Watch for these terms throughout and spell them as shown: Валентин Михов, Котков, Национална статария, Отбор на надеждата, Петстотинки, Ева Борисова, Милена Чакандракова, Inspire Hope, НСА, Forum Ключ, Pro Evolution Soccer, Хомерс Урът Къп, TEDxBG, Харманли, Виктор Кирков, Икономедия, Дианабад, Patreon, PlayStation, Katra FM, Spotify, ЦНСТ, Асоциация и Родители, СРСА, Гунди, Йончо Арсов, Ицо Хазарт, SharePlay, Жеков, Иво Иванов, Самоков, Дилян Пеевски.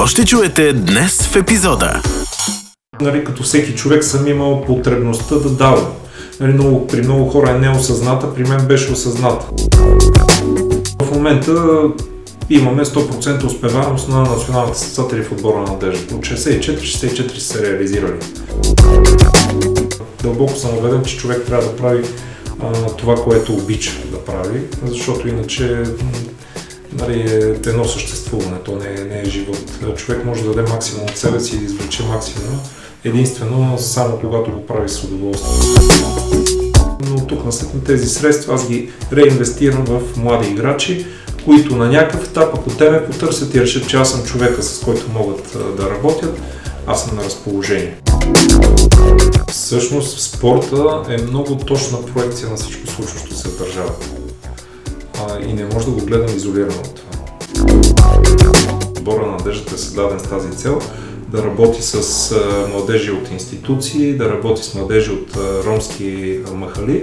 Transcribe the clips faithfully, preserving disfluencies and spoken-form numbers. Какво ще чуете днес в епизода? Нали, като всеки човек съм имал потребността да давам. Нали, много, при много хора е неосъзната, при мен беше осъзната. В момента имаме сто процента успеваемост на Националната статария в отбора на надеждата. От шестдесет и четири шестдесет и четири са реализирали. Дълбоко съм убеден, че човек трябва да прави а, това, което обича да прави, защото иначе нали, е едно съществуване, то не е, не е живот. Човек може да даде максимум от себе си и да извлече максимум, единствено само когато го прави с удоволствие. Но тук наследно тези средства аз ги реинвестирам в млади играчи, които на някакъв етап, ако те ме потърсят и решат, че аз съм човека, с който могат да работят, аз съм на разположение. Всъщност спорта е много точна проекция на всичко случващо се в държавата и не може да го гледам изолирано от това. Отбора на надеждата е създаден с тази цел да работи с младежи от институции, да работи с младежи от ромски махали,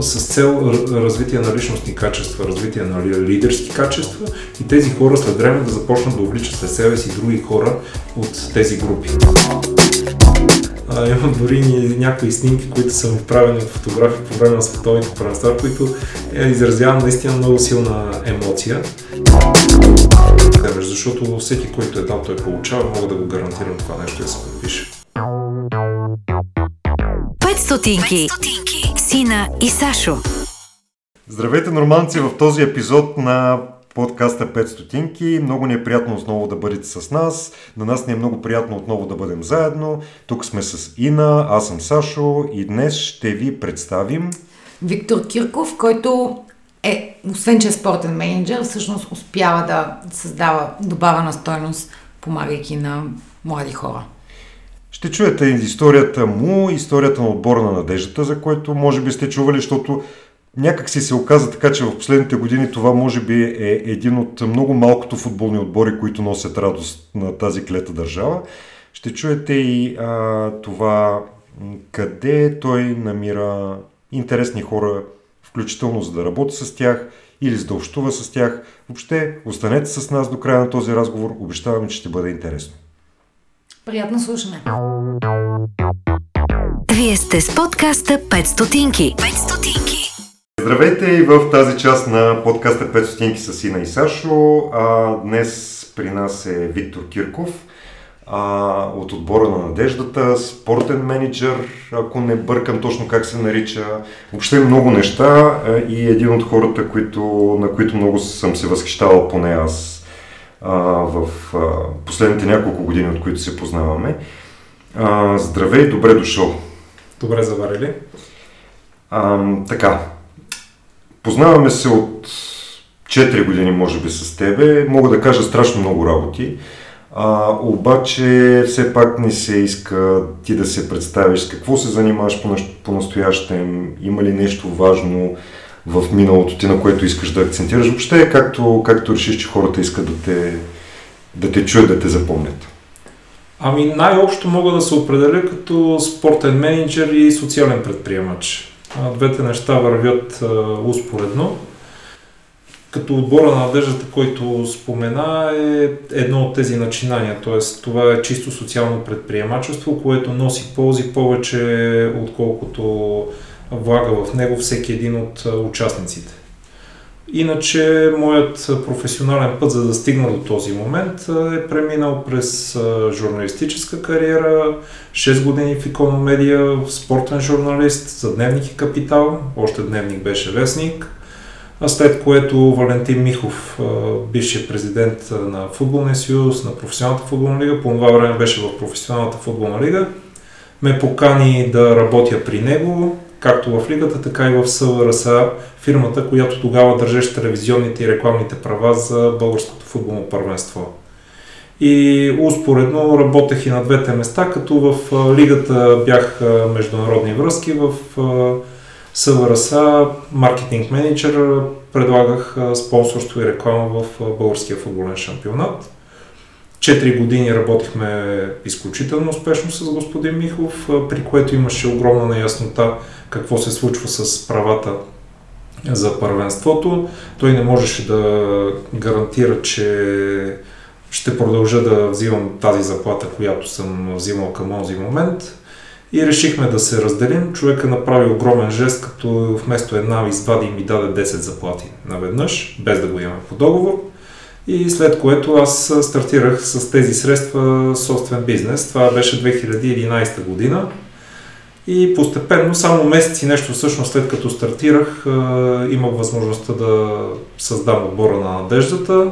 с цел развитие на личностни качества, развитие на лидерски качества и тези хора след време да започнат да увличат след себе си други хора от тези групи. Имам дори някои снимки, които са направени от фотографии по време на световните първенства, които изразявам наистина много силна емоция. Защото всеки, който е там, той получава, мога да го гарантирам това нещо да се подпише. Петстотинки. Сина и Сашо. Здравейте, норманци, в този епизод на подкаста Петстотинки. Много ни е приятно отново да бъдете с нас. На нас ни е много приятно отново да бъдем заедно. Тук сме с Ина, аз съм Сашо и днес ще ви представим Виктор Кирков, който е, освен че е спортен менеджер, всъщност успява да създава добавена стойност, помагайки на млади хора. Ще чуете историята му, историята на отбора на надеждата, за което може би сте чували, защото някак си се оказа така, че в последните години това може би е един от много малкото футболни отбори, които носят радост на тази клета държава. Ще чуете и а, това къде той намира интересни хора, включително за да работи с тях или за да общува с тях. Въобще, останете с нас до края на този разговор, обещаваме, че ще бъде интересно. Приятно слушане! Вие сте с подкаста Петстотинки. Петстотинки. Здравейте и в тази част на подкаста Петстотинки с Ина и Сашо. А, днес при нас е Виктор Кирков а, от отбора на надеждата, спортен менеджер, ако не бъркам точно как се нарича. Въобще много неща а, и един от хората, които, на които много съм се възхищавал, поне аз, в последните няколко години, от които се познаваме. Здравей, добре дошъл. Добре заварили. А, така, познаваме се от четири години, може би, с тебе. Мога да кажа страшно много работи, а, обаче все пак не се иска ти да се представиш с какво се занимаваш по-настоящем, има ли нещо важно в миналото ти, на което искаш да акцентираш, въобще както, както решиш, че хората искат да те, да те чуят, да те запомнят? Ами най-общо мога да се определя като спортен менеджер и социален предприемач. Двете неща вървят а, успоредно. Като отбора на надеждата, който спомена, е едно от тези начинания, т.е. това е чисто социално предприемачество, което носи ползи повече, отколкото влага в него всеки един от участниците. Иначе моят професионален път, за да стигна до този момент, е преминал през журналистическа кариера, шест години в Икономедия, спортен журналист за Дневник и Капитал, още Дневник беше вестник, а след което Валентин Михов, бившият президент на Футболния съюз, на Професионалната футболна лига, по това време беше в Професионалната футболна лига, ме покани да работя при него, както в лигата, така и в СРСА, фирмата, която тогава държеше телевизионните и рекламните права за българското футболно първенство. И успоредно работех и на двете места, като в лигата бях международни връзки, в СРСА маркетинг менеджер, предлагах спонсорство и реклама в българския футболен шампионат. Четири години работихме изключително успешно с господин Михов, при което имаше огромна неяснота какво се случва с правата за първенството. Той не можеше да гарантира, че ще продължа да взимам тази заплата, която съм взимал към онзи момент. И решихме да се разделим. Човека направи огромен жест, като вместо една извади и ми даде десет заплати наведнъж, без да го имаме по договор. И след което аз стартирах с тези средства собствен бизнес. Това беше две хиляди и единадесета година. И постепенно, само месеци нещо всъщност след като стартирах, имах възможността да създам отбора на надеждата,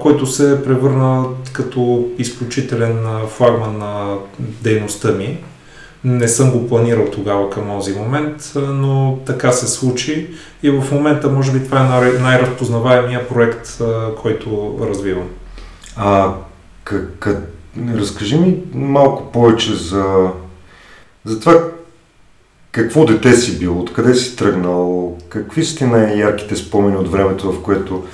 който се превърна като изключителен флагман на дейността ми. Не съм го планирал тогава към този момент, но така се случи и в момента може би това е най-разпознаваемия проект, който развивам. А, к- к- разкажи ми малко повече за, за това какво дете си бил, откъде си тръгнал, какви са ти най-ярките спомени от времето, в което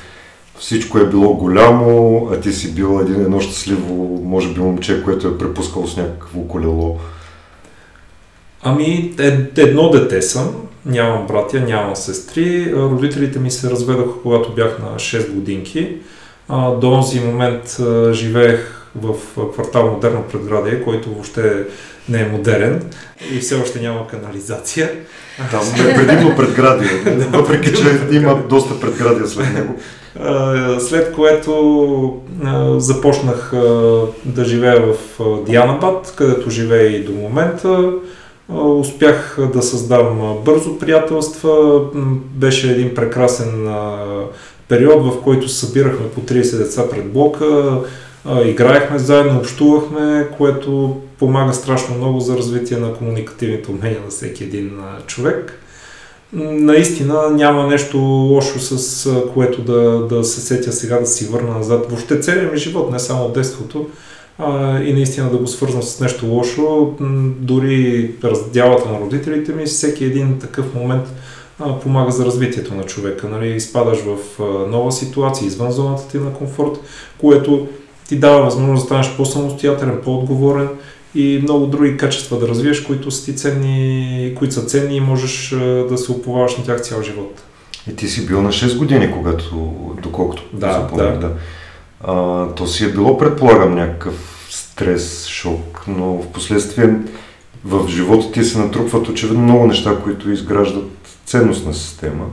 всичко е било голямо, а ти си бил един, едно щастливо, може би момче, което е препускало с някакво колело. Ами, едно дете съм, нямам братя, нямам сестри. Родителите ми се разведоха, когато бях на шест годинки. До този момент живеех в квартал Модерно предградие, който въобще не е модерен и все още няма канализация. Там е предимно предградие, въпреки че има доста предградия след него. След което започнах да живея в Дианабад, където живея и до момента. Успях да създам бързо приятелства. Беше един прекрасен период, в който събирахме по тридесет деца пред блока, играехме заедно, общувахме, което помага страшно много за развитие на комуникативните умения на всеки един човек. Наистина няма нещо лошо, с което да, да се сетя сега, да си върна назад. Въобще целият ми живот, не само детството, и наистина да го свързвам с нещо лошо. Дори раздялата на родителите ми, всеки един такъв момент помага за развитието на човека. Нали? Изпадаш в нова ситуация, извън зоната ти на комфорт, което ти дава възможност да станеш по-самостоятелен, по-отговорен и много други качества да развиеш, които са ти ценни, които са ценни и можеш да се уповаваш на тях цял живот. И ти си бил на шест години, когато, доколкото да, запомням. Да. Да. А, то си е било, предполагам, някакъв стрес, шок, но в последствие в живота ти се натрупват очевидно много неща, които изграждат ценностна система.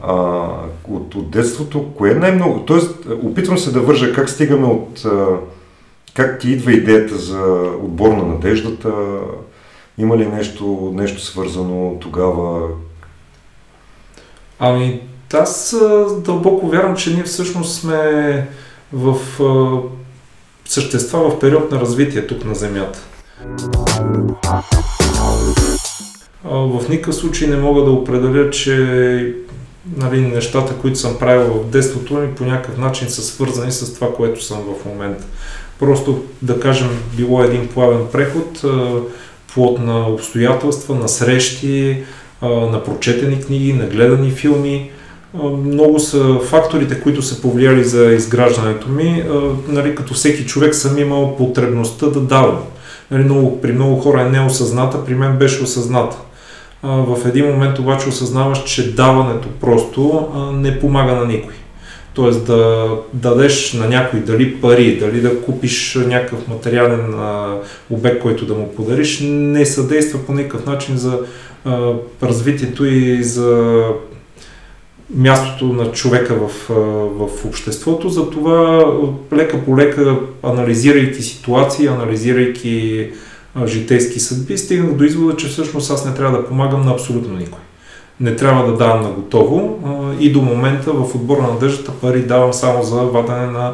А, от, от детството, кое е най-много? Тоест, опитвам се да вържа как стигаме от... Как ти идва идеята за отбор на надеждата? Има ли нещо, нещо свързано тогава? Ами, аз дълбоко вярвам, че ние всъщност сме в същества в период на развитие тук на Земята. В никакъв случай не мога да определя, че нали, нещата, които съм правил в детството ми, по някакъв начин са свързани с това, което съм в момента. Просто, да кажем, било един плавен преход, плод на обстоятелства, на срещи, на прочетени книги, на гледани филми. Много са факторите, които са повлияли за изграждането ми. Нали, като всеки човек съм имал потребността да давам. Нали, много, при много хора е неосъзната, при мен беше осъзната. В един момент обаче осъзнаваш, че даването просто не помага на никой. Тоест да дадеш на някой дали пари, дали да купиш някакъв материален а, обект, който да му подариш, не съдейства по никакъв начин за а, развитието и за мястото на човека в, а, в обществото. Затова лека по лека, анализирайки ситуации, анализирайки а, житейски съдби, стигнах до извода, че всъщност аз не трябва да помагам на абсолютно никой. Не трябва да давам на готово и до момента в отбор на надеждата пари давам само за вадане на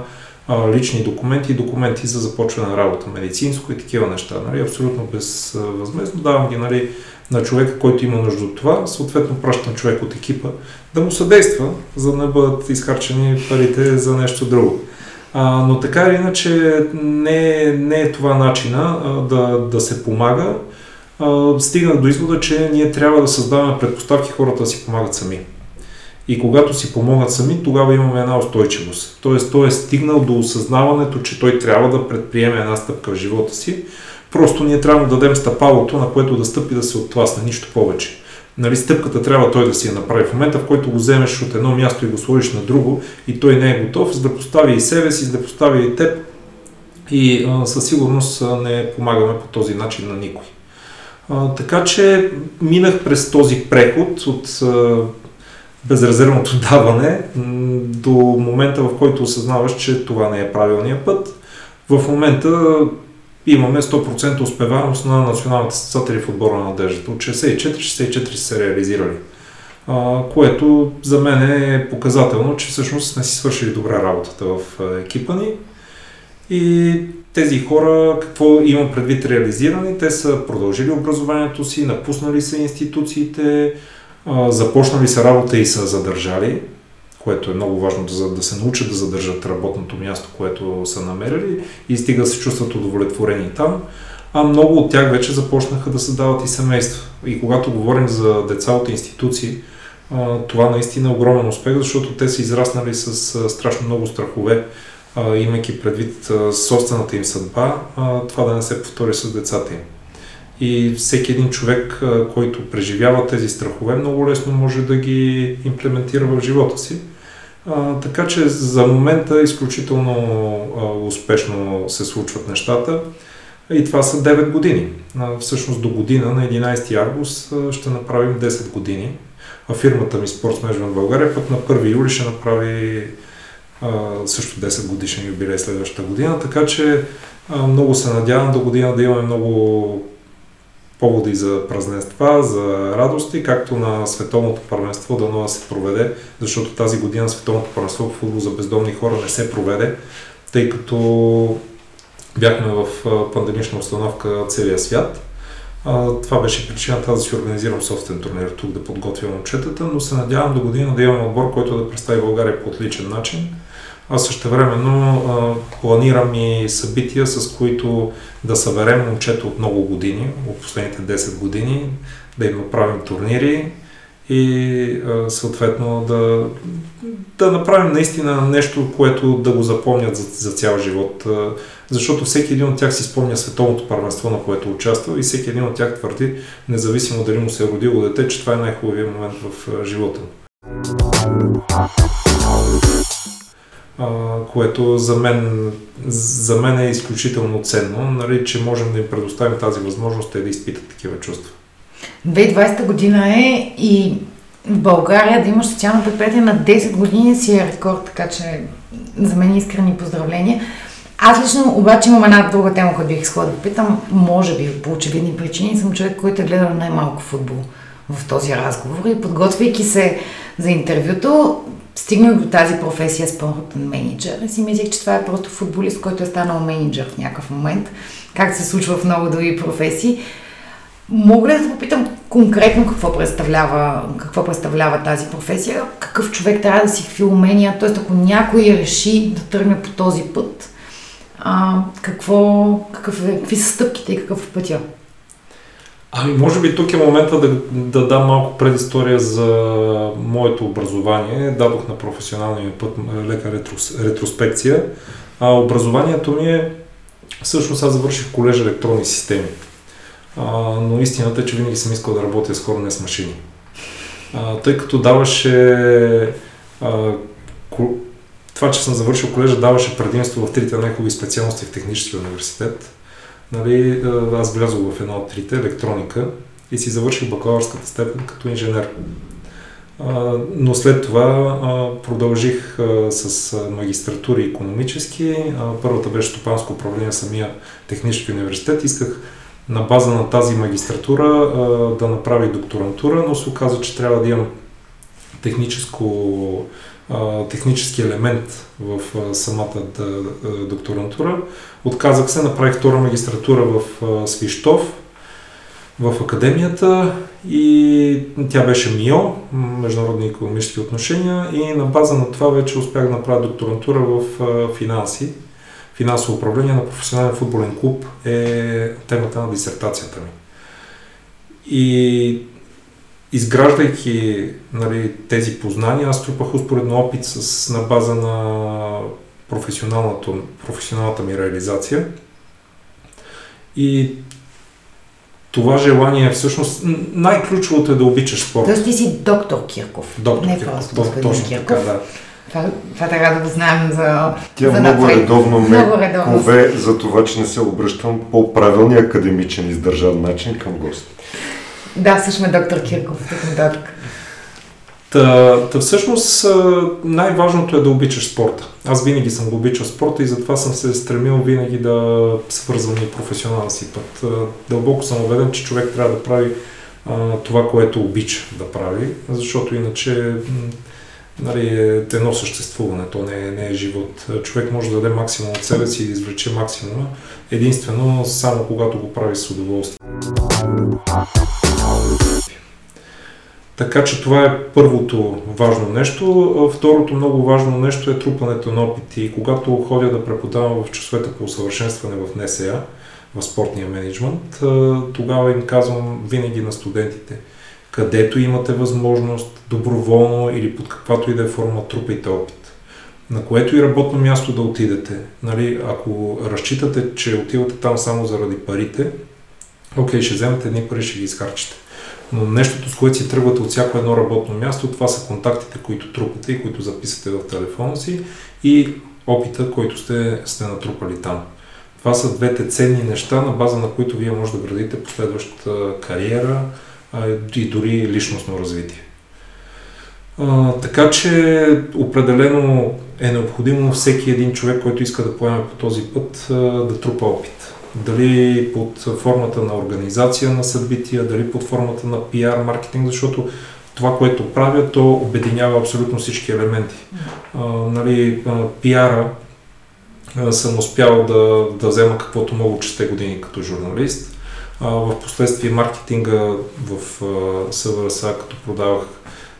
лични документи и документи за започване на работа, медицинско и такива неща. Нали? Абсолютно безвъзмездно давам ги нали, на човека, който има нужда от това, съответно пращам човек от екипа да му съдейства, за да не бъдат изхарчени парите за нещо друго. А, но така или иначе не, не е това начина а, да, да се помага. Стигнах до извода, че ние трябва да създаваме предпоставки хората да си помагат сами. И когато си помогат сами, тогава имаме една устойчивост. Тоест, той е стигнал до осъзнаването, че той трябва да предприеме една стъпка в живота си. Просто ние трябва да дадем стъпалото, на което да стъпи да се оттласне, нищо повече. нали, стъпката трябва той да си я направи. В момента, в който го вземеш от едно място и го сложиш на друго и той не е готов, за да постави и себе си, за да постави и теб, и а, със сигурност не помагаме по този начин на никой. А, така че минах през този преход от а, безрезервното даване до момента, в който осъзнаваш, че това не е правилният път. В момента имаме сто процента успеваемост на Националната статария в отбора на надеждата. От шестдесет и четири шестдесет и четири се реализирали, а, което за мен е показателно, че всъщност сме си свършили добре работата в екипа ни. И тези хора, какво имам предвид реализирани, те са продължили образованието си, напуснали са институциите, започнали са работа и са задържали, което е много важно да, да се научат да задържат работното място, което са намерили, и стига да се чувстват удовлетворени там. А много от тях вече започнаха да създават и семейства. И когато говорим за деца от институции, това наистина е огромен успех, защото те са израснали с страшно много страхове, имайки предвид собствената им съдба, това да не се повтори с децата им. И всеки един човек, който преживява тези страхове, много лесно може да ги имплементира в живота си. Така че за момента изключително успешно се случват нещата. И това са девет години. Всъщност до година, на единайсети август, ще направим десет години. А фирмата ми Sports Management България пък на първи юли ще направи също десет годишен юбилей следващата година, така че много се надявам до година да имаме много поводи за празненства, за радости, както на световното първенство, дано да се проведе, защото тази година световното първенство по футбол за бездомни хора не се проведе, тъй като бяхме в пандемична обстановка целия свят. Това беше причината да си организирам собствен турнир тук, да подготвя момчетата, но се надявам до година да имам отбор, който да представи България по отличен начин. Аз същевременно а, планирам и събития, с които да съберем момчета от много години, от последните десет години, да им направим турнири и а, съответно да, да направим наистина нещо, което да го запомнят за, за цял живот. А, защото всеки един от тях си спомня световното първенство, на което участва, и всеки един от тях твърди, независимо дали му се е родило дете, че това е най-хубавият момент в а, живота. Което за мен, за мен е изключително ценно, нали, че можем да им предоставим тази възможност и да изпитат такива чувства. двайсета година е и в България да имаш социално предприятие на десет години си е рекорд, така че за мен искрени поздравления. Аз лично обаче имам една друга тема, която бих искала да попитам. Може би по очевидни причини съм човек, който е гледал най-малко футбол в този разговор и подготвяйки се за интервюто, стигнах до тази професия спортен мениджър и си мислех, че това е просто футболист, който е станал мениджър в някакъв момент, както се случва в много други професии. Мога ли да попитам конкретно какво представлява, какво представлява тази професия? Какъв човек трябва да си какви умения? Т.е. ако някой реши да тръгне по този път, а, какво, какъв, какви са стъпките и какъв е пътя? Ами, може би тук е момента да, да дам малко предистория за моето образование. Дадох на професионалния път лека ретрос, ретроспекция. А образованието ми е... Всъщност аз завърших колеж електронни системи. А, но истината е, че винаги съм искал да работя с хора, не с машини. А, тъй като даваше... А, ко... Това, че съм завършил колежа, даваше предимство в трите най-хубави специалности в Техническия университет. Нали, аз влязох в една от трите, електроника, и си завърших бакалавърската степен като инженер. А, но след това а, продължих а, с магистратури икономически. А, първата беше стопанско управление, самия Технически университет. Исках на база на тази магистратура а, да направя докторантура, но се оказа, че трябва да имам техническо, а, технически елемент в а, самата да, а, докторантура. Отказах се, направих втора магистратура в Свищов, в академията, и тя беше МИО, международни икономически отношения, и на база на това вече успях да направя докторантура в финанси. Финансово управление на професионален футболен клуб е темата на дисертацията ми. И изграждайки, нали, тези познания, аз трупах успоредно опит с, на база на професионалната ми реализация, и това желание всъщност най-ключовото е да обичаш спорт. Тоест ти си доктор Кирков. Доктор не Кирков. Просто господин Кирков. Така, да. Това, това трябва да го знаем за... Тя за много редовно ме кове за това, че не се обръщам по правилния академичен издържан начин към гостите. Да, също ме доктор Кирков. Тук Та, та всъщност най-важното е да обичаш спорта. Аз винаги съм го обичал спорта и затова съм се стремил винаги да свързвам и професионален си път. Дълбоко съм уверен, че човек трябва да прави а, това, което обича да прави, защото иначе нали, е едно съществуване, то не е, не е живот. Човек може да даде максимум от себе си и да извлече максимума, единствено само когато го прави с удоволствие. Така че това е първото важно нещо. Второто много важно нещо е трупането на опити. И когато ходя да преподавам в часовете по усъвършенстване в Н С А, в спортния мениджмънт, тогава им казвам винаги на студентите, където имате възможност, доброволно или под каквато и да е форма, трупайте опит. На което и работно място да отидете. Нали, ако разчитате, че отивате там само заради парите, окей, ще вземете едни пари, ще ги изхарчите. Но нещото, с което си тръгвате от всяко едно работно място, това са контактите, които трупате и които записате в телефона си и опита, който сте, сте натрупали там. Това са двете ценни неща, на база на които вие може да градите последващата кариера и дори личностно развитие. А, така че определено е необходимо всеки един човек, който иска да поеме по този път, да трупа опит. Дали под формата на организация на събития, дали под формата на пиар, маркетинг, защото това, което правя, то обединява абсолютно всички елементи. А, нали, пиара съм успял да, да взема каквото мога от шестте години като журналист. А, в последствие маркетинга в Ес Р С А, като продавах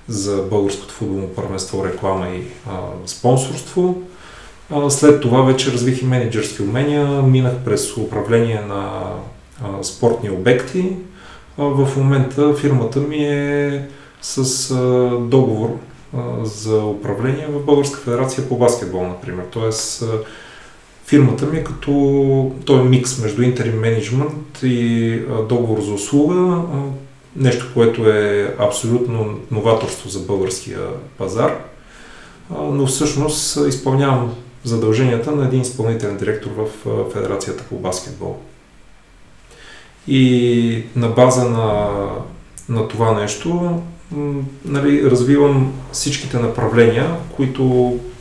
за българското футболно първенство реклама и а, спонсорство. След това вече развих и мениджърски умения, минах през управление на а, спортни обекти. А, в момента фирмата ми е с а, договор а, за управление в Българска федерация по баскетбол, например. Тоест, а, фирмата ми е като той е микс между интерим менеджмент и а, договор за услуга, а, нещо, което е абсолютно новаторство за българския пазар, а, но всъщност изпълнявам задълженията на един изпълнителен директор в Федерацията по баскетбол. И на база на, на това нещо нали, развивам всичките направления, които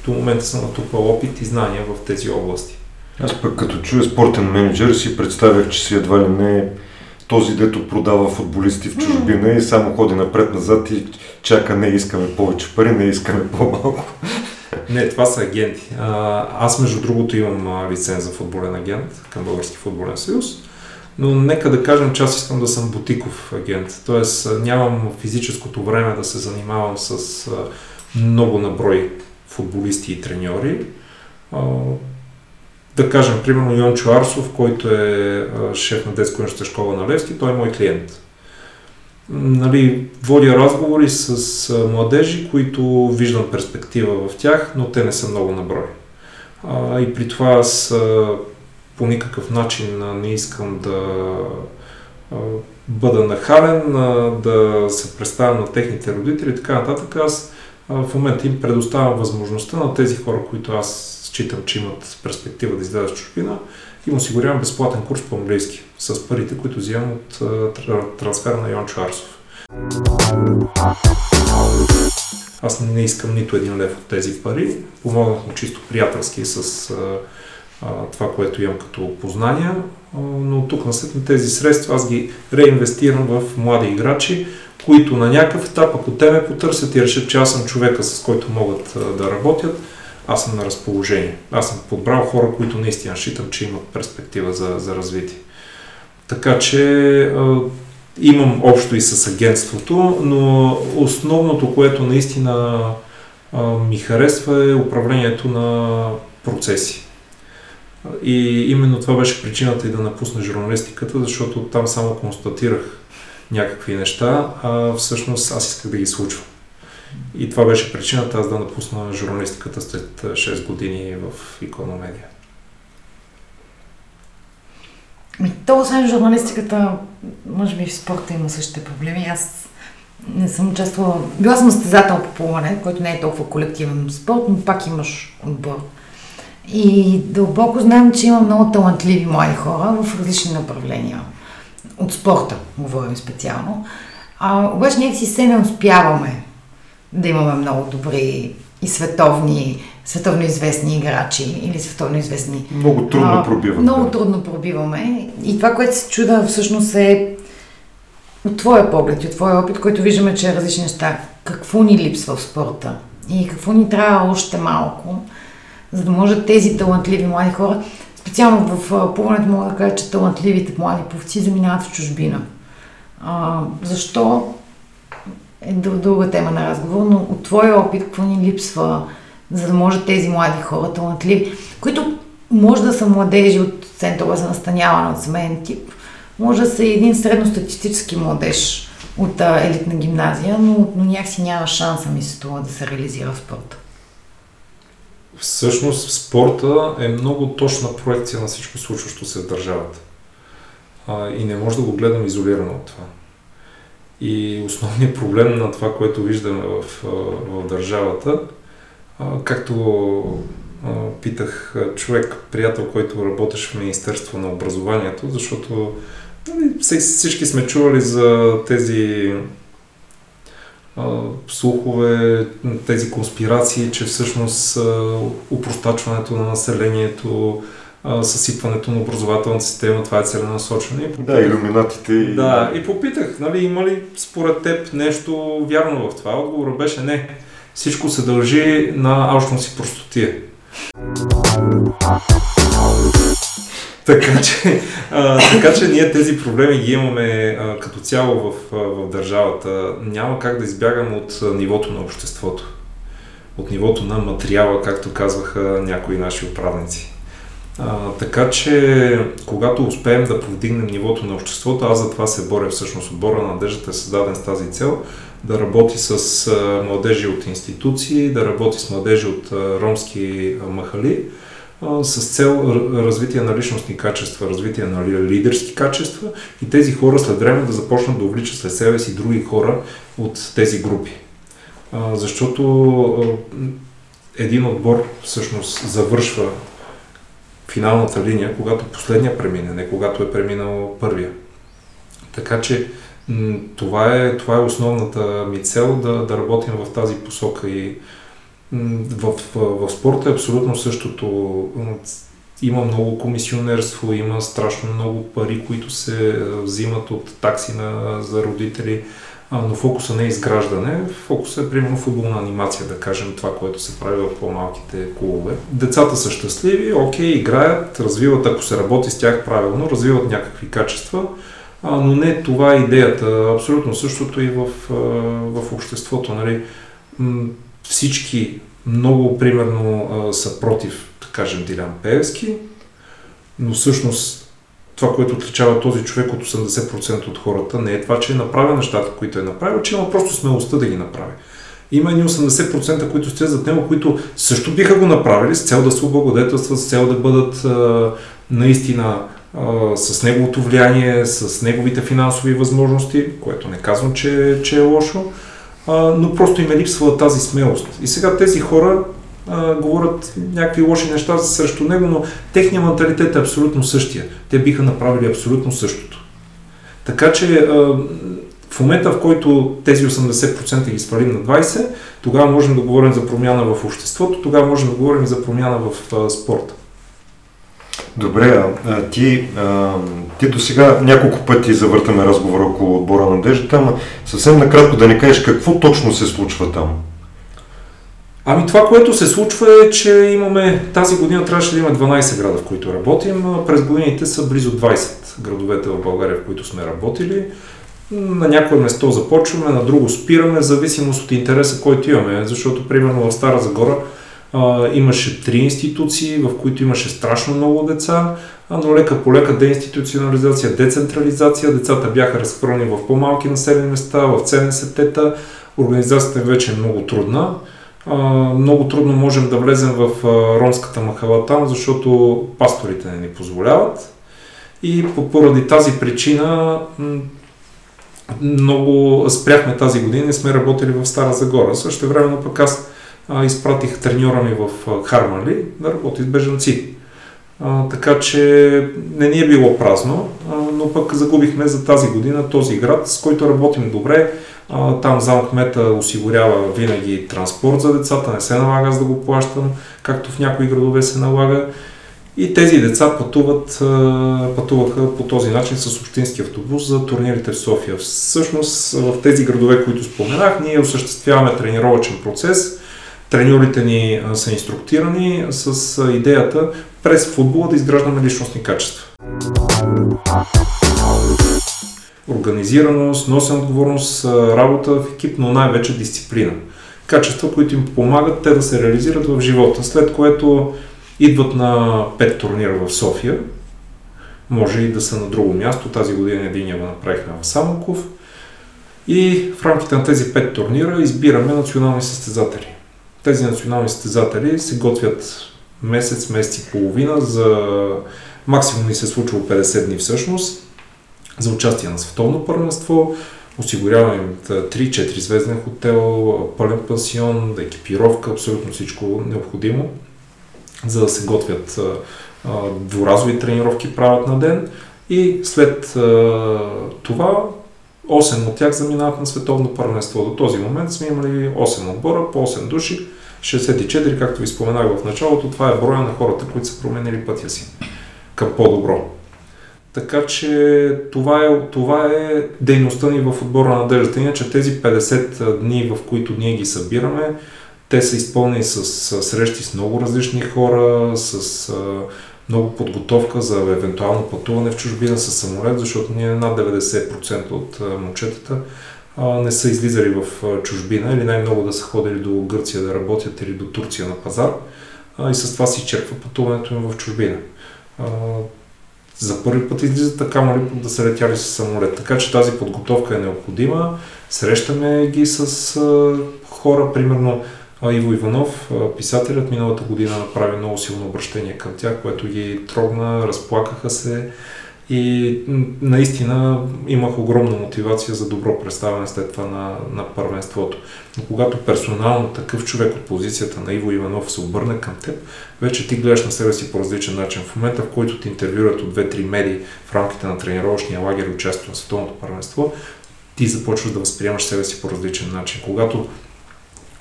до момента съм натрупал опит и знания в тези области. Аз пък като чуя спортен менеджер си представях, че си едва ли не този, дето продава футболисти в чужбина и само ходи напред-назад и чака, не искаме повече пари, не искаме по-малко. Не, това са агенти. Аз между другото имам лиценз за футболен агент към Български футболен съюз, но нека да кажем, че аз искам да съм бутиков агент, т.е. нямам физическото време да се занимавам с много наброй футболисти и треньори. Да кажем, примерно Йончо Арсов, който е шеф на детско-юношеската школа на Левски, той е мой клиент. Нали, водя разговори с младежи, които виждам перспектива в тях, но те не са много на брой. А, и при това аз а, по никакъв начин а, не искам да а, бъда нахален, а, да се представям на техните родители и така нататък. Аз а, в момента им предоставям възможността на тези хора, които аз считам, че имат перспектива да излязат в чужбина, им осигурявам безплатен курс по английски с парите, които взимам от а, трансфера на Йончо Арсов. Аз не искам нито един лев от тези пари. Помогнах му чисто приятелски с а, а, това, което имам като познания, а, но тук наслед тези средства аз ги реинвестирам в млади играчи, които на някакъв етап, ако те ме потърсят и решат, че аз съм човека, с който могат а, да работят, аз съм на разположение. Аз съм подбрал хора, които наистина считам, че имат перспектива за, за развитие. Така че а, имам общо и с агентството, но основното, което наистина а, ми харесва е управлението на процеси. И именно това беше причината и да напусна журналистиката, защото там само констатирах някакви неща, а всъщност аз исках да ги случвам. И това беше причината аз да напусна журналистиката след шест години в Икономедия. То, освен журналистиката, може би в спорта има същите проблеми. Аз не съм участвала... Била съм състезател по плуване, който не е толкова колективен спорт, но пак имаш отбор. И дълбоко знам, че има много талантливи млади хора в различни направления. От спорта, говорим специално. А, обаче някакси се не успяваме да имаме много добри и световни, световно известни играчи или световно известни... Много трудно а, пробиваме. Много трудно пробиваме. И това, което се чуда всъщност е от твоя поглед и от твоя опит, който виждаме, че е различни неща. Какво ни липсва в спорта и какво ни трябва още малко, за да може тези талантливи млади хора, специално в плуването мога да кажа, че талантливите млади пловци заминават в чужбина. А, защо е дълга тема на разговор, но от твоя опит какво ни липсва, за да може тези млади хора, талантливи, които може да са младежи от центъра за настаняване от семейен тип, може да са един средностатистически младеж от а, елитна гимназия, но, но някакси няма шанса, ми се струва, да се реализира в спорта. Всъщност спорта е много точна проекция на всичко случващо се в държавата. А, и не може да го гледам изолирано от това. И основният проблем на това, което виждаме в, в държавата, а, както а, питах човек, приятел, който работеше в Министерство на образованието, защото нали, всички сме чували за тези слухове, тези конспирации, че всъщност опростачването на населението, съсипването на образователната система, това е целенасочено. И попитах, да, илюминатите. И... Да, и попитах, нали, има ли според теб нещо вярно в това? Отговорът беше не. Всичко се дължи на алчност и простотия. Така че, а, така че ние тези проблеми ги имаме а, като цяло в, в държавата. Няма как да избягам от нивото на обществото, от нивото на материала, както казваха някои наши управници. А, така че, когато успеем да повдигнем нивото на обществото, аз за това се боря всъщност. Отбора на надеждата е създаден с тази цел, да работи с а, младежи от институции, да работи с младежи от а, ромски а, махали, с цел развитие на личностни качества, развитие на лидерски качества и тези хора след време да започнат да увличат след себе си други хора от тези групи. Защото един отбор всъщност завършва финалната линия, когато последния премине, не когато е преминал първия. Така че това е, това е основната ми цел, да, да работим в тази посока и В, в, в спорта е абсолютно същото. Има много комисионерство, има страшно много пари, които се взимат от такси на, за родители, но фокуса не е изграждане. Фокуса е примерно футболна анимация, да кажем, това, което се прави в по-малките клубове. Децата са щастливи, окей, играят, развиват, ако се работи с тях правилно, развиват някакви качества, но не това е идеята. Абсолютно същото и в, в обществото. Нали? Всички много, примерно, са против, да кажем, Дилян Пеевски, но всъщност това, което отличава този човек от осемдесет процента от хората, не е това, че е направил нещата, които е направил, че има просто смелостта да ги направи. Има едни осемдесет процента, които стоят зад него, които също биха го направили с цел да се облагодетелстват, с цел да бъдат а, наистина а, с неговото влияние, с неговите финансови възможности, което не казвам, че, че е лошо, но просто им е липсвала тази смелост. И сега тези хора а, говорят някакви лоши неща срещу него, но техният менталитет е абсолютно същия. Те биха направили абсолютно същото. Така че а, в момента, в който тези осемдесет процента ги свалим на двайсет процента, тогава можем да говорим за промяна в обществото, тогава можем да говорим за промяна в а, спорта. Добре, а, ти, а, ти до сега няколко пъти завъртаме разговора около отбора на надеждата, ама съвсем накратко да ни кажеш какво точно се случва там. Ами това, което се случва е, че имаме, тази година трябваше да има дванайсет града, в които работим, през годините са близо двайсет градовете в България, в които сме работили. На някое место започваме, на друго спираме, в зависимост от интереса, който имаме, защото примерно в Стара Загора Uh, имаше три институции, в които имаше страшно много деца, но лека по лека деинституционализация, децентрализация, децата бяха разхвърлени в по-малки населени места, в ЦНСТ-та, организацията вече е много трудна. Uh, много трудно можем да влезем в uh, ромската махала там, защото пасторите не ни позволяват. и по поради тази причина много спряхме тази година и сме работили в Стара Загора. Също време пък аз изпратих треньора ми в Харманли да работи с бежанци. А, така че не ни е било празно, а, но пък загубихме за тази година този град, с който работим добре. А, там замкмета осигурява винаги транспорт за децата, не се налага аз да го плащам, както в някои градове се налага. И тези деца пътуват, пътуваха по този начин с общински автобус за турнирите в София. Всъщност в тези градове, които споменах, ние осъществяваме тренировъчен процес. Треньорите ни са инструктирани с идеята през футбола да изграждаме личностни качества. Организираност, носена отговорност, работа в екип, но най-вече дисциплина. Качества, които им помагат те да се реализират в живота, след което идват на пет турнира в София, може и да са на друго място. Тази година единия го направихме в Самоков и в рамките на тези пет турнира избираме национални състезатели. Тези национални състезатели се готвят месец, месец и половина, за максимум ни се случва петдесет дни всъщност, за участие на световно първенство. Осигуряваме три-четири звезден хотел, пълен пансион, екипировка, абсолютно всичко необходимо, за да се готвят. Дворазови тренировки правят на ден и след това осем от тях заминават на световно първенство. До този момент сме имали осем отбора, по осем души, шестдесет и четири, както ви споменах в началото, това е броя на хората, които са променили пътя си към по-добро. Така че това е, това е дейността ни в отбора на надеждата, иначе тези петдесет дни, в които ние ги събираме, те са изпълнени с, с срещи с много различни хора, с а, много подготовка за евентуално пътуване в чужбина с самолет, защото ние над деветдесет процента от а, момчетата а, не са излизали в а, чужбина или най-много да са ходили до Гърция да работят или до Турция на пазар а, и с това се изчерпва пътуването им в чужбина. А, за първи път излизат така, мали да са летяли с самолет, така че тази подготовка е необходима. Срещаме ги с а, хора, примерно Иво Иванов, писателят, миналата година направи много силно обращение към тях, което ги трогна, разплакаха се и наистина имах огромна мотивация за добро представяне след това на, на първенството. Но когато персонално такъв човек от позицията на Иво Иванов се обърне към теб, вече ти гледаш на себе си по различен начин. В момента, в който те интервюрат от две-три медии в рамките на тренировъчния лагер и участието на световното първенство, ти започваш да възприемаш себе си по различен начин. Когато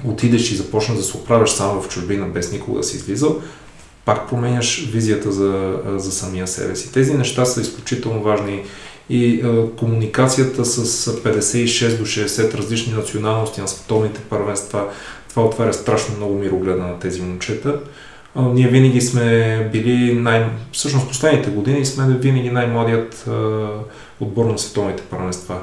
отидеш и започнеш да се оправяш само в чужбина, без никога да си излизал, пак променяш визията за, за самия себе си. Тези неща са изключително важни и а, комуникацията с петдесет и шест до шестдесет различни националности на световните първенства, това отваря страшно много мирогледа на тези момчета. А, ние винаги сме били, най... всъщност последните години сме винаги най-младият а, отбор на световните първенства.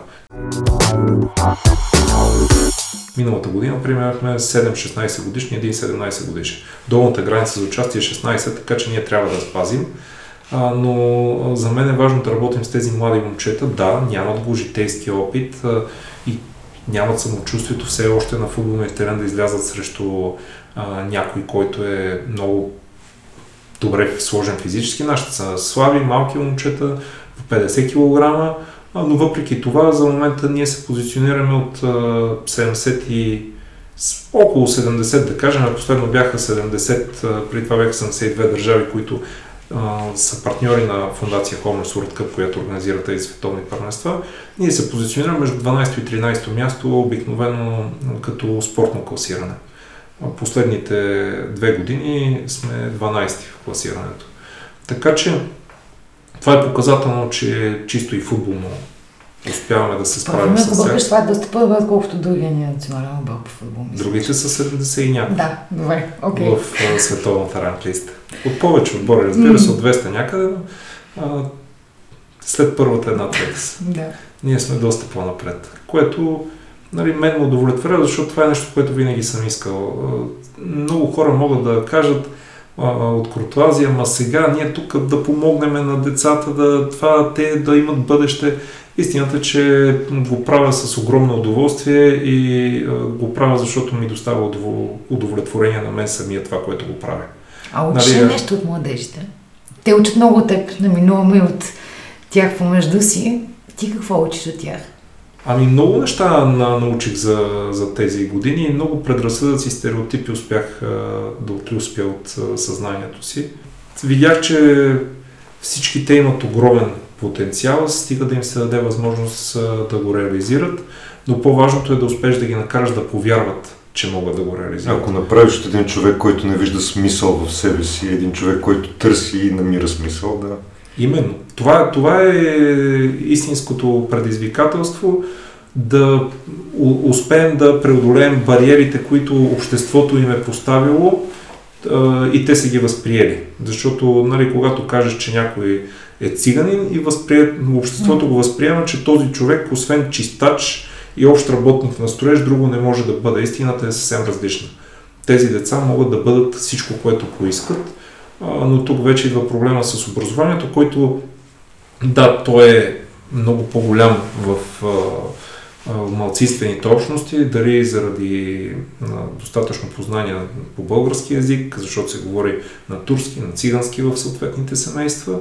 Миналата година примерахме седем шестнайсет годишни, един седемнайсет годишен. Долната граница за участие е шестнайсет, така че ние трябва да спазим. А, но за мен е важно да работим с тези млади момчета. Да, нямат го житейския опит а, и нямат самочувствието все още на футболния терен да излязат срещу а, някой, който е много добре сложен физически. Нашите са слаби, малки момчета, по петдесет килограма. Но въпреки това, за момента ние се позиционираме от седемдесет и около седемдесет, да кажем, а последно бяха седемдесет, преди това бяха седемдесет и две държави, които а, са партньори на фондация Хомерс Урът Къп, която организира тези световни първенства. Ние се позиционираме между дванайсето и тринайсето място, обикновено като спортно класиране. Последните две години сме дванайсети в класирането. Така че това е показателно, че чисто и футболно успяваме да се справим с сега. Това е доста по-добре, колкото другия ни национален отбор по футбол. Другите са седемдесет и някакви. Да, добре, окей. Okay. В uh, световната ранглиста. От повече отбори, разбира се, от двеста някъде, но uh, след първата една трета са. Да. Ние сме доста по-напред, което нали, мен ме удовлетворя, защото това е нещо, което винаги съм искал. Uh, много хора могат да кажат от Куртуазия, ама сега ние тук да помогнем на децата, да, това, те да имат бъдеще. Истината е, че го правя с огромно удоволствие и го правя, защото ми доставя удовлетворение на мен самия това, което го правя. А учиш ли нали, нещо от младежите? Те учат много от теб, наминуваме от тях помежду си. Ти какво учиш от тях? Ами много неща научих за, за тези години. Много предразсъдъци и стереотипи успях а, да отюспя от а, съзнанието си. Видях, че всички те имат огромен потенциал, стига да им се даде възможност а, да го реализират, но по-важното е да успеш да ги накараш да повярват, че могат да го реализират. Ако направиш един човек, който не вижда смисъл в себе си, един човек, който търси и намира смисъл, да... Именно. Това, това е истинското предизвикателство, да успеем да преодолеем бариерите, които обществото им е поставило и те са ги възприели. Защото, нали, когато кажеш, че някой е циганин и възприе... обществото го възприема, че този човек, освен чистач и общ работник на строеж, друго не може да бъде. Истината е съвсем различна. Тези деца могат да бъдат всичко, което поискат, но тук вече идва проблема с образованието, който, да, той е много по-голям в малцинствените общности, дали заради достатъчно познание по български език, защото се говори на турски, на цигански в съответните семейства,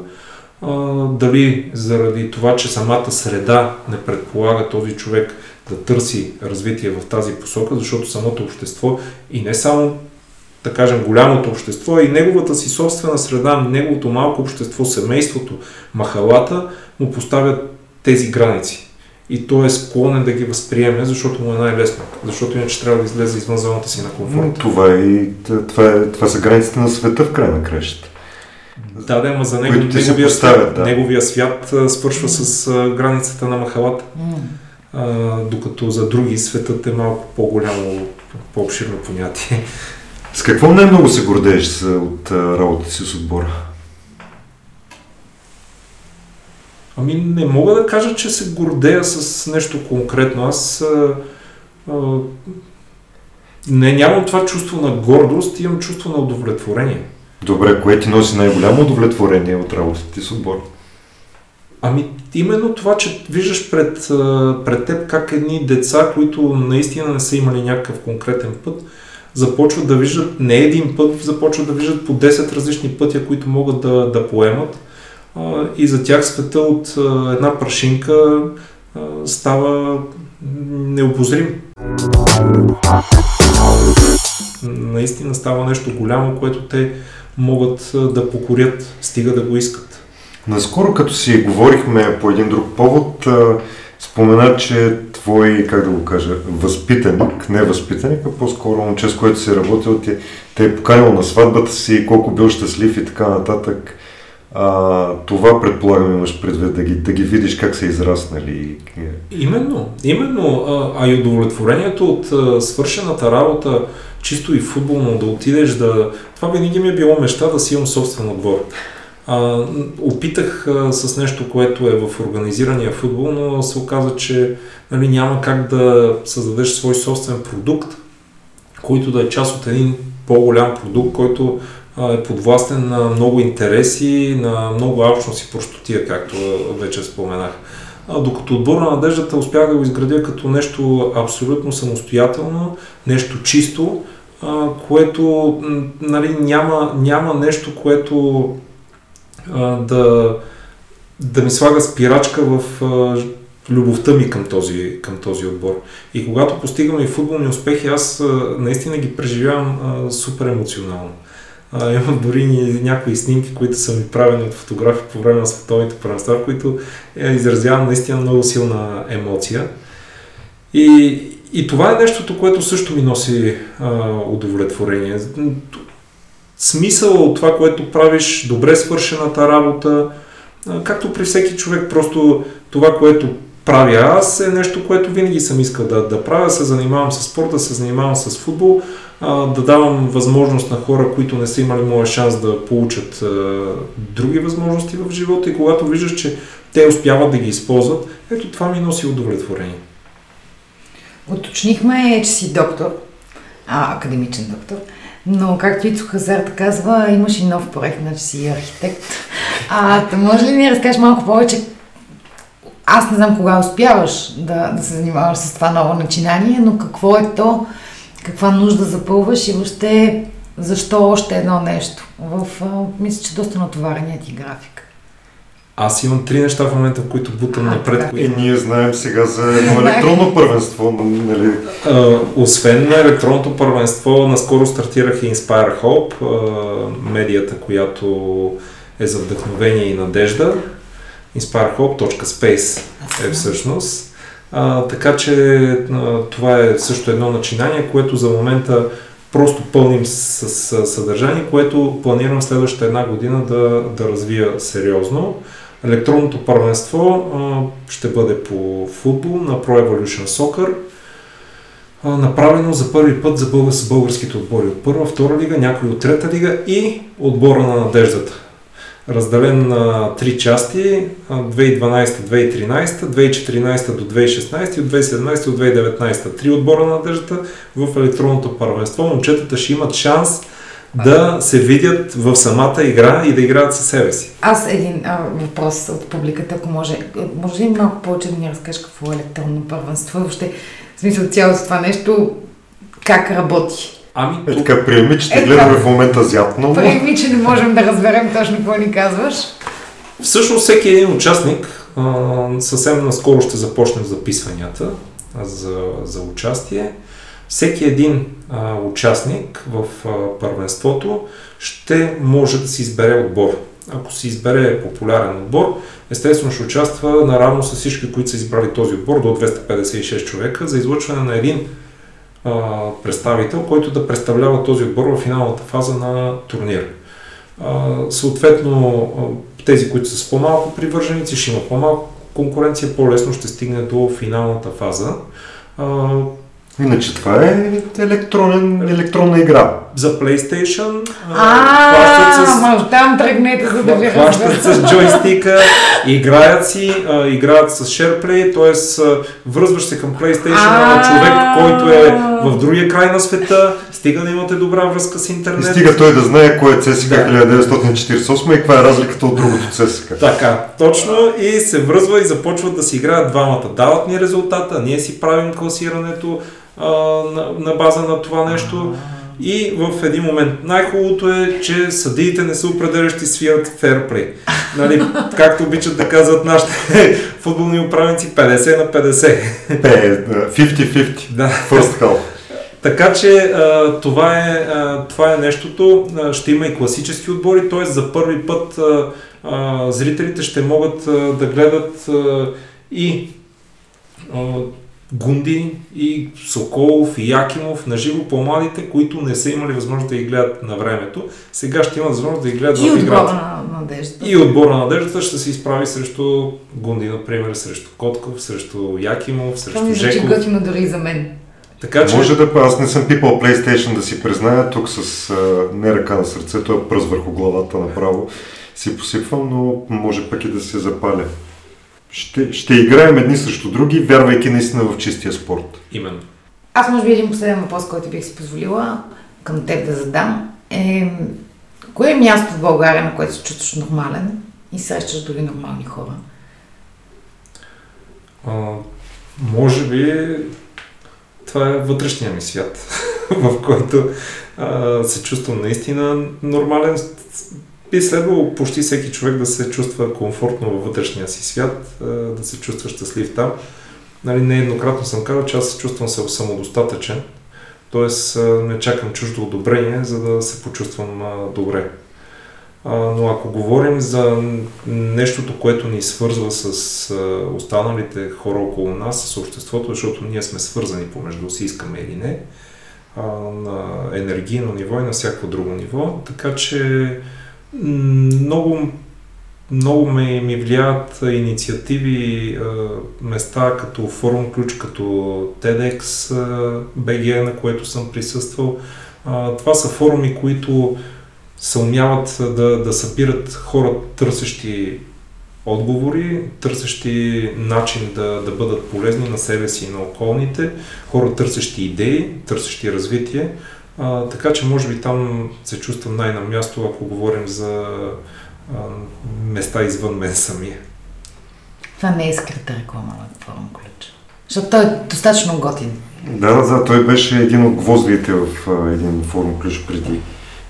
дали заради това, че самата среда не предполага този човек да търси развитие в тази посока, защото самото общество и не само, да кажем, голямото общество, и неговата си собствена среда, неговото малко общество, семейството, махалата му поставят тези граници. И той е склонен да ги възприеме, защото му е най-лесно. Защото иначе трябва да излезе извън зоната си на комфорт. Това, и, това, е, това са границите на света в край на кращата. Да, да, ама за него, неговия, свят, да. неговия свят свършва с границата на махалата. Mm. А, докато за други светът е малко по-голямо, по-обширно понятие. С какво най-много се гордееш от работата си с отбора? Ами не мога да кажа, че се гордея с нещо конкретно. Аз а, а, не нямам това чувство на гордост, имам чувство на удовлетворение. Добре, кое ти носи най-голямо удовлетворение от работата ти с отбора? Ами именно това, че виждаш пред, пред теб как едни деца, които наистина не са имали някакъв конкретен път, започват да виждат не един път, започват да виждат по десет различни пътя, които могат да, да поемат, а, и за тях света от а, една прашинка а, става необозрим. Наистина става нещо голямо, което те могат да покорят, стига да го искат. Наскоро, като си говорихме по един друг повод, спомена, че твой, как да го кажа, възпитаник, не възпитаник, а по-скоро момче, с което си работил, те, те е поканил на сватбата си, колко бил щастлив и така нататък. А, това предполагам имаш предвид, да ги, да ги видиш как са израснали. Именно, именно. А, а и удовлетворението от а, свършената работа, чисто и футболно, да отидеш, да... Това винаги ми е било мечта да си имам собствен отбор. А, опитах а, с нещо, което е в организирания футбол, но се оказа, че нали, няма как да създадеш свой собствен продукт, който да е част от един по-голям продукт, който а, е подвластен на много интереси, на много алчност и простотия, както вече споменах. А, докато отбор на надеждата успях да го изградя като нещо абсолютно самостоятелно, нещо чисто, а, което нали, няма, няма нещо, което Да, да ми слага спирачка в а, любовта ми към този, към този отбор. И когато постигам и футболни успехи, аз а, наистина ги преживявам а, супер емоционално. А, имам дори някои снимки, които са ми правени от фотографии по време на световните първенства, които е, изразявам наистина много силна емоция. И, и това е нещото, което също ми носи а, удовлетворение. Смисъл от това, което правиш, добре свършената работа, както при всеки човек, просто това, което правя аз, е нещо, което винаги съм искал да, да правя, се занимавам с спорта, се занимавам с футбол, да давам възможност на хора, които не са имали моя шанс да получат други възможности в живота, и когато виждаш, че те успяват да ги използват, ето това ми носи удовлетворение. Уточнихме, че си доктор, а, академичен доктор. Но, както Ицо Хазарт казва, имаш и нов проект, значи си архитект. А, може ли ми разкажеш малко повече? Аз не знам кога успяваш да, да се занимаваш с това ново начинание, но какво е то, каква нужда запълваш и въобще защо още едно нещо? В, мисля, че доста натоварения ти график. Аз имам три неща в момента, в които бутам напред. Които... Е, ние знаем сега за електронно първенство. Нали? А, освен на електронното първенство, наскоро стартирах и Inspire Hope, а, медията, която е за вдъхновение и надежда. inspire hope точка space е всъщност. А, така че а, това е също едно начинание, което за момента просто пълним с, с съдържание, което планирам следващата една година да, да развия сериозно. Електронното първенство а, ще бъде по футбол на Pro Evolution Soccer, а, направено за първи път за българ, българските отбори от първа, втора лига, някои от трета лига и отбора на надеждата. Разделен на три части, две хиляди и дванадесета до две хиляди и тринадесета, две хиляди и четиринадесета до две хиляди и шестнадесета и от две хиляди и седемнадесета до две хиляди и деветнадесета. Три отбора на надеждата в електронното първенство. Момчетата ще имат шанс да се видят в самата игра и да играят със себе си. Аз един а, въпрос от публиката, ако може. Може ли малко повече да ни разкажеш какво е електронно първенство? Въобще, в смисъл цялото това нещо, как работи? Ами, е тук... така, приеми, че те гледаме в момента зятно. Приеми, че не можем да разберем точно какво ни казваш. Всъщност всеки един участник, а, съвсем наскоро ще започнем записванията за, за участие. Всеки един а, участник в а, първенството ще може да си избере отбор. Ако си избере популярен отбор, естествено ще участва наравно с всички, които са избрали този отбор, до двеста петдесет и шест човека, за излъчване на един представител, който да представлява този отбор в финалната фаза на турнира. Съответно, тези, които са с по-малко привърженици, ще има по-малко конкуренция, по-лесно ще стигне до финалната фаза. Иначе това е електронен, електронна игра. За PlayStation. Ааа, с... там тръгнете, за да ви разберете. Хващат с джойстика, играят си, а, играят с SharePlay, т.е. връзваш се към PlayStation, а човек, който е в другия край на света, стига да имате добра връзка с интернет. И стига той да знае кой е си ес ка да. хиляда деветстотин четиридесет и осма и каква е разликата от другото си ес ка. Така, точно, и се връзва и започват да си играят двамата. Дават ни резултата, ние си правим класирането а, на, на база на това нещо. И в един момент най-хубавото е, че съдиите не са определящи, свият ферплей. Нали, както обичат да казват нашите футболни управници, петдесет на петдесет. петдесет на петдесет. Да. First half. Така че това е, това е нещото. Ще има и класически отбори, т.е. за първи път зрителите ще могат да гледат и Гунди и Соколов и Якимов на живо, по-младите, които не са имали възможност да ги гледат на времето. Сега ще имат възможност да ги гледат и в играта. На надеждата. И отбора на надеждата ще се изправи срещу Гунди, например, срещу Котков, срещу Якимов, срещу Жеков. Това ми звучи готино дори и за мен. Така, че... Може да, аз не съм пипал PlayStation, да си призная, тук с а, не ръка на сърцето, а пръз върху главата направо си посипвам, но може пък и да се запаля. Ще, ще играем едни срещу други, вярвайки наистина в чистия спорт. Именно. Аз може би един последен въпрос, който бих си позволила към теб да задам е: кое е място в България, на което се чувстваш нормален и срещаш дори нормални хора? А, може би това е вътрешния ми свят, в който а, се чувствам наистина нормален. Би следвало почти всеки човек да се чувства комфортно във вътрешния си свят, да се чувства щастлив там. Нали, нееднократно съм казал, че аз се чувствам самодостатъчен, т.е. не чакам чуждо одобрение, за да се почувствам добре. Но ако говорим за нещото, което ни свързва с останалите хора около нас, с обществото, защото ние сме свързани помежду си, искаме или не, на енергийно ниво и на всяко друго ниво, така че Много, много ме, ми влияят инициативи, места като Forum Ключ, като TEDxBG, на което съм присъствал. Това са форуми, които се умяват да, да събират хора, търсещи отговори, търсещи начин да, да бъдат полезни на себе си и на околните, хора, търсещи идеи, търсещи развитие. А, така че може би там се чувствам най-на място, ако говорим за а, места извън мен самия. Това не е скрита реклама на Форум Ключ, защото той е достатъчно готин. Да, да, той беше един от гвоздите в а, един Форум Ключ преди,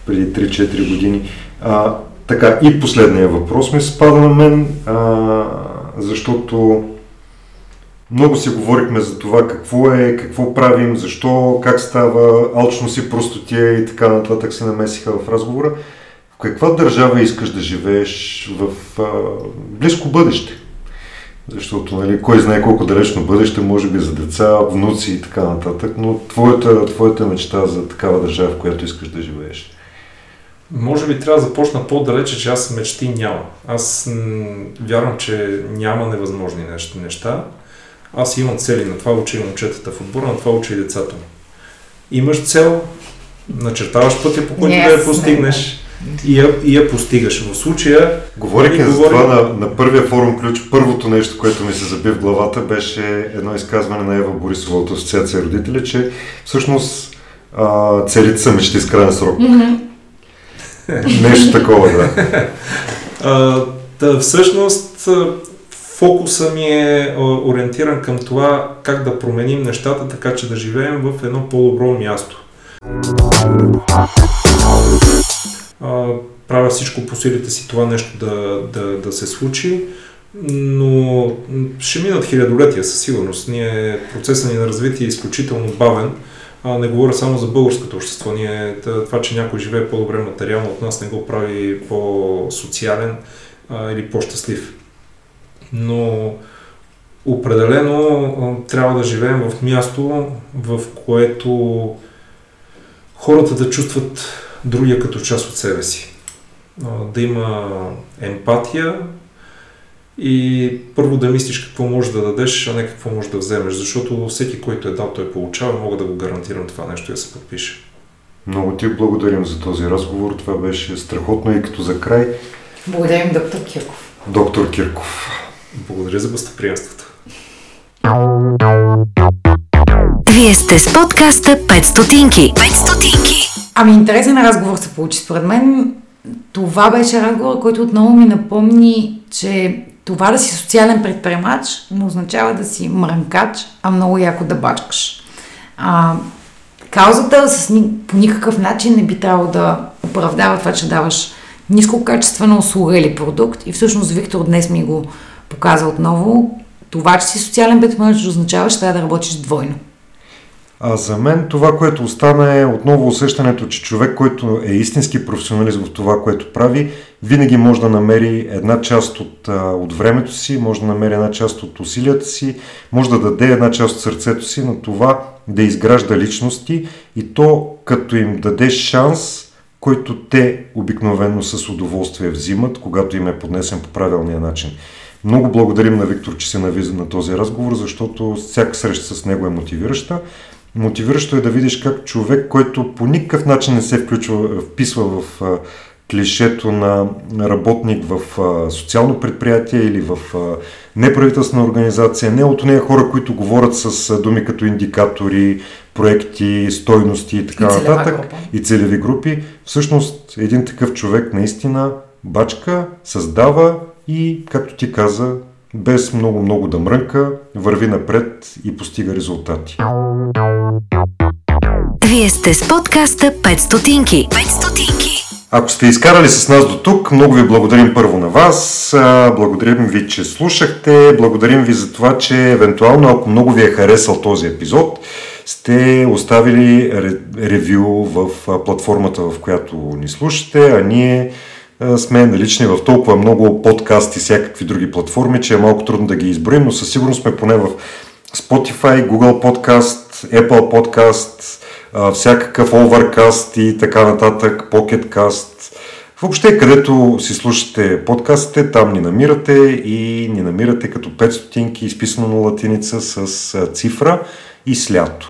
преди три-четири години. А, Така, и последния въпрос ми спада на мен, а, защото много си говорихме за това какво е, какво правим, защо, как става, алчност и простотия и така нататък се намесиха в разговора. В каква държава искаш да живееш в а, близко бъдеще? Защото, нали, кой знае колко далечно бъдеще, може би за деца, внуци и така нататък, но твоята, твоята мечта за такава държава, в която искаш да живееш? Може би трябва да започна по-далече, че аз мечти нямам. Аз вярвам, че няма невъзможни неща. Аз имам цели, на това учи и момчетата в отбора, на това учи и децата ми. Имаш цел, начертаваш пътя, по който yes, да я постигнеш и я, и я постигаш. В случая... Говорихме за говорим... това на, на първия форум ключ. Първото нещо, което ми се заби в главата, беше едно изказване на Ева Борисова от Асоциация и Родители, че всъщност а, целите са мечти с крайен срок. Mm-hmm. Нещо такова, да. А, да, всъщност фокуса ми е ориентиран към това как да променим нещата, така че да живеем в едно по-добро място. А, правя всичко по силите си това нещо да, да, да се случи, но ще минат хилядолетия със сигурност. Ние, процесът ни на развитие е изключително бавен. Не говоря само за българското общество. Ние, това, че някой живее по-добре материално от нас, не го прави по-социален а, или по-щастлив. Но определено а, трябва да живеем в място, в което хората да чувстват другия като част от себе си. А, да има емпатия и първо да мислиш какво можеш да дадеш, а не какво можеш да вземеш, защото всеки, който е дал, той получава, мога да го гарантирам това нещо и да се подпише. Много ти благодарим за този разговор, това беше страхотно и като за край. Благодарим доктор Кирков. Доктор Кирков. Благодаря за гостоприемството. Вие сте с подкаста Петстотинки. Петстотинки. Ами интересен разговор се получи според мен. Това беше разговор, който отново ми напомни, че това да си социален предприемач не означава да си мрънкач, а много яко да бачкаш. А, каузата с, по никакъв начин не би трябвало да оправдава това, че даваш нискокачествена услуга или продукт. И всъщност Виктор днес ми го показа отново. Това, че си социален предприемач, означава, че трябва да работиш двойно. А за мен това, което остана е отново усещането, че човек, който е истински професионалист в това, което прави, винаги може да намери една част от, от времето си, може да намери една част от усилията си, може да даде една част от сърцето си на това да изгражда личности и то като им даде шанс, който те обикновено с удоволствие взимат, когато им е поднесен по правилния начин. Много благодарим на Виктор, че се навиза на този разговор, защото всяка среща с него е мотивираща. Мотивиращо е да видиш как човек, който по никакъв начин не се включва, вписва в а, клишето на работник в а, социално предприятие или в а, неправителствена организация, не от нея хора, които говорят с а, думи като индикатори, проекти, стойности и така нататък и целеви групи. Всъщност един такъв човек наистина бачка, създава и, както ти каза, без много-много да мрънка, върви напред и постига резултати. Вие сте с подкаста Петстотинки. Петстотинки. Ако сте изкарали с нас до тук, много ви благодарим първо на вас, благодарим ви, че слушахте, благодарим ви за това, че евентуално, ако много ви е харесал този епизод, сте оставили ревю в платформата, в която ни слушате, а ние сме налични в толкова много подкасти, всякакви други платформи, че е малко трудно да ги изброим, но със сигурност сме поне в Spotify, Google Podcast, Apple Podcast, всякакъв Overcast и така нататък, Pocket Cast. Въобще, където си слушате подкастите, там ни намирате и ни намирате като петстотинки, изписано на латиница с цифра и с лято.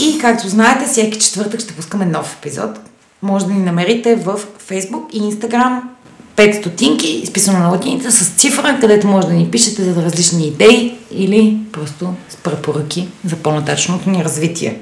И както знаете, всеки четвъртък ще пускаме нов епизод. Може да ни намерите в Facebook и Instagram Петстотинки, изписано на латиница с цифра, където може да ни пишете за различни идеи или просто с препоръки за по-нататъчното ни развитие.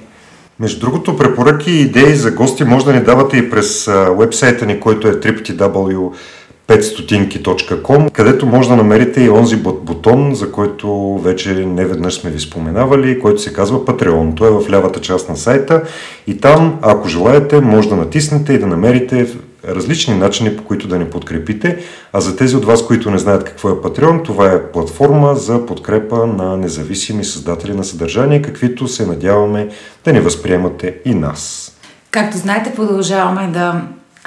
Между другото, препоръки и идеи за гости може да ни давате и през уебсайта ни, който е дабъл ю дабъл ю дабъл ю точка петстотинки точка ком, където може да намерите и онзи бутон, за който вече не веднъж сме ви споменавали, който се казва Patreon. Той е в лявата част на сайта и там, ако желаете, може да натиснете и да намерите различни начини, по които да ни подкрепите. А за тези от вас, които не знаят какво е Patreon, това е платформа за подкрепа на независими създатели на съдържание, каквито се надяваме да ни възприемате и нас. Както знаете, продължаваме да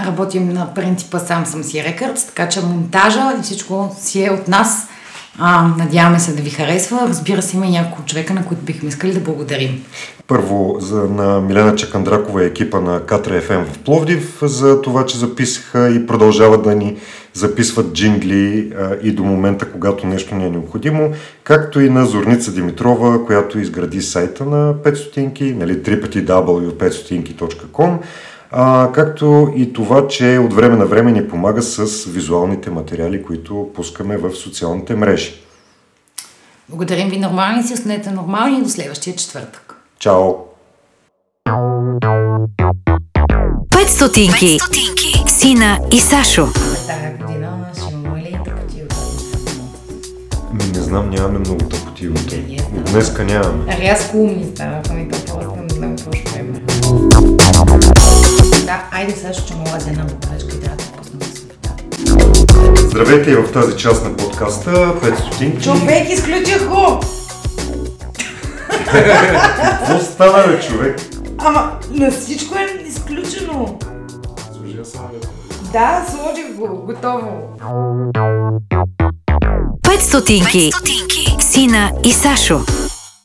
работим на принципа сам съм си рекърдс, така че монтажа и всичко си е от нас. А, надяваме се да ви харесва. Разбира се, има и няколко човека, на които бихме искали да благодарим. Първо за, на Милена Чакандракова и екипа на Katra еф ем в Пловдив за това, че записаха и продължават да ни записват джингли а, и до момента, когато нещо ни е необходимо, както и на Зорница Димитрова, която изгради сайта на Петстотинки, нали, дабъл ю дабъл ю дабъл ю точка петстотинки точка ком, а, както и това, че от време на време ни помага с визуалните материали, които пускаме в социалните мрежи. Благодарим ви, нормални си, останете нормални и до следващия четвъртък. Чао! Петстотинки. Сина и Сашо. Тая година ще имаме ли тъпоти от тъпоти? Не знам, нямаме много тъпоти от тъпоти. Днеска нямаме. Рязко умни станахме и тъпоти, не знам какво ще време. Да, айде Сашо, че мога да една буквечка и трябва да пусна да се върта. Здравейте и в тази част на подкаста Петстотинки. Човек, изключих го! Какво става, бе, човек? Ама, на всичко е изключено. Служи, аз съм бе. Да, сложих го. Готово. Петстотинки. Сина и Сашо.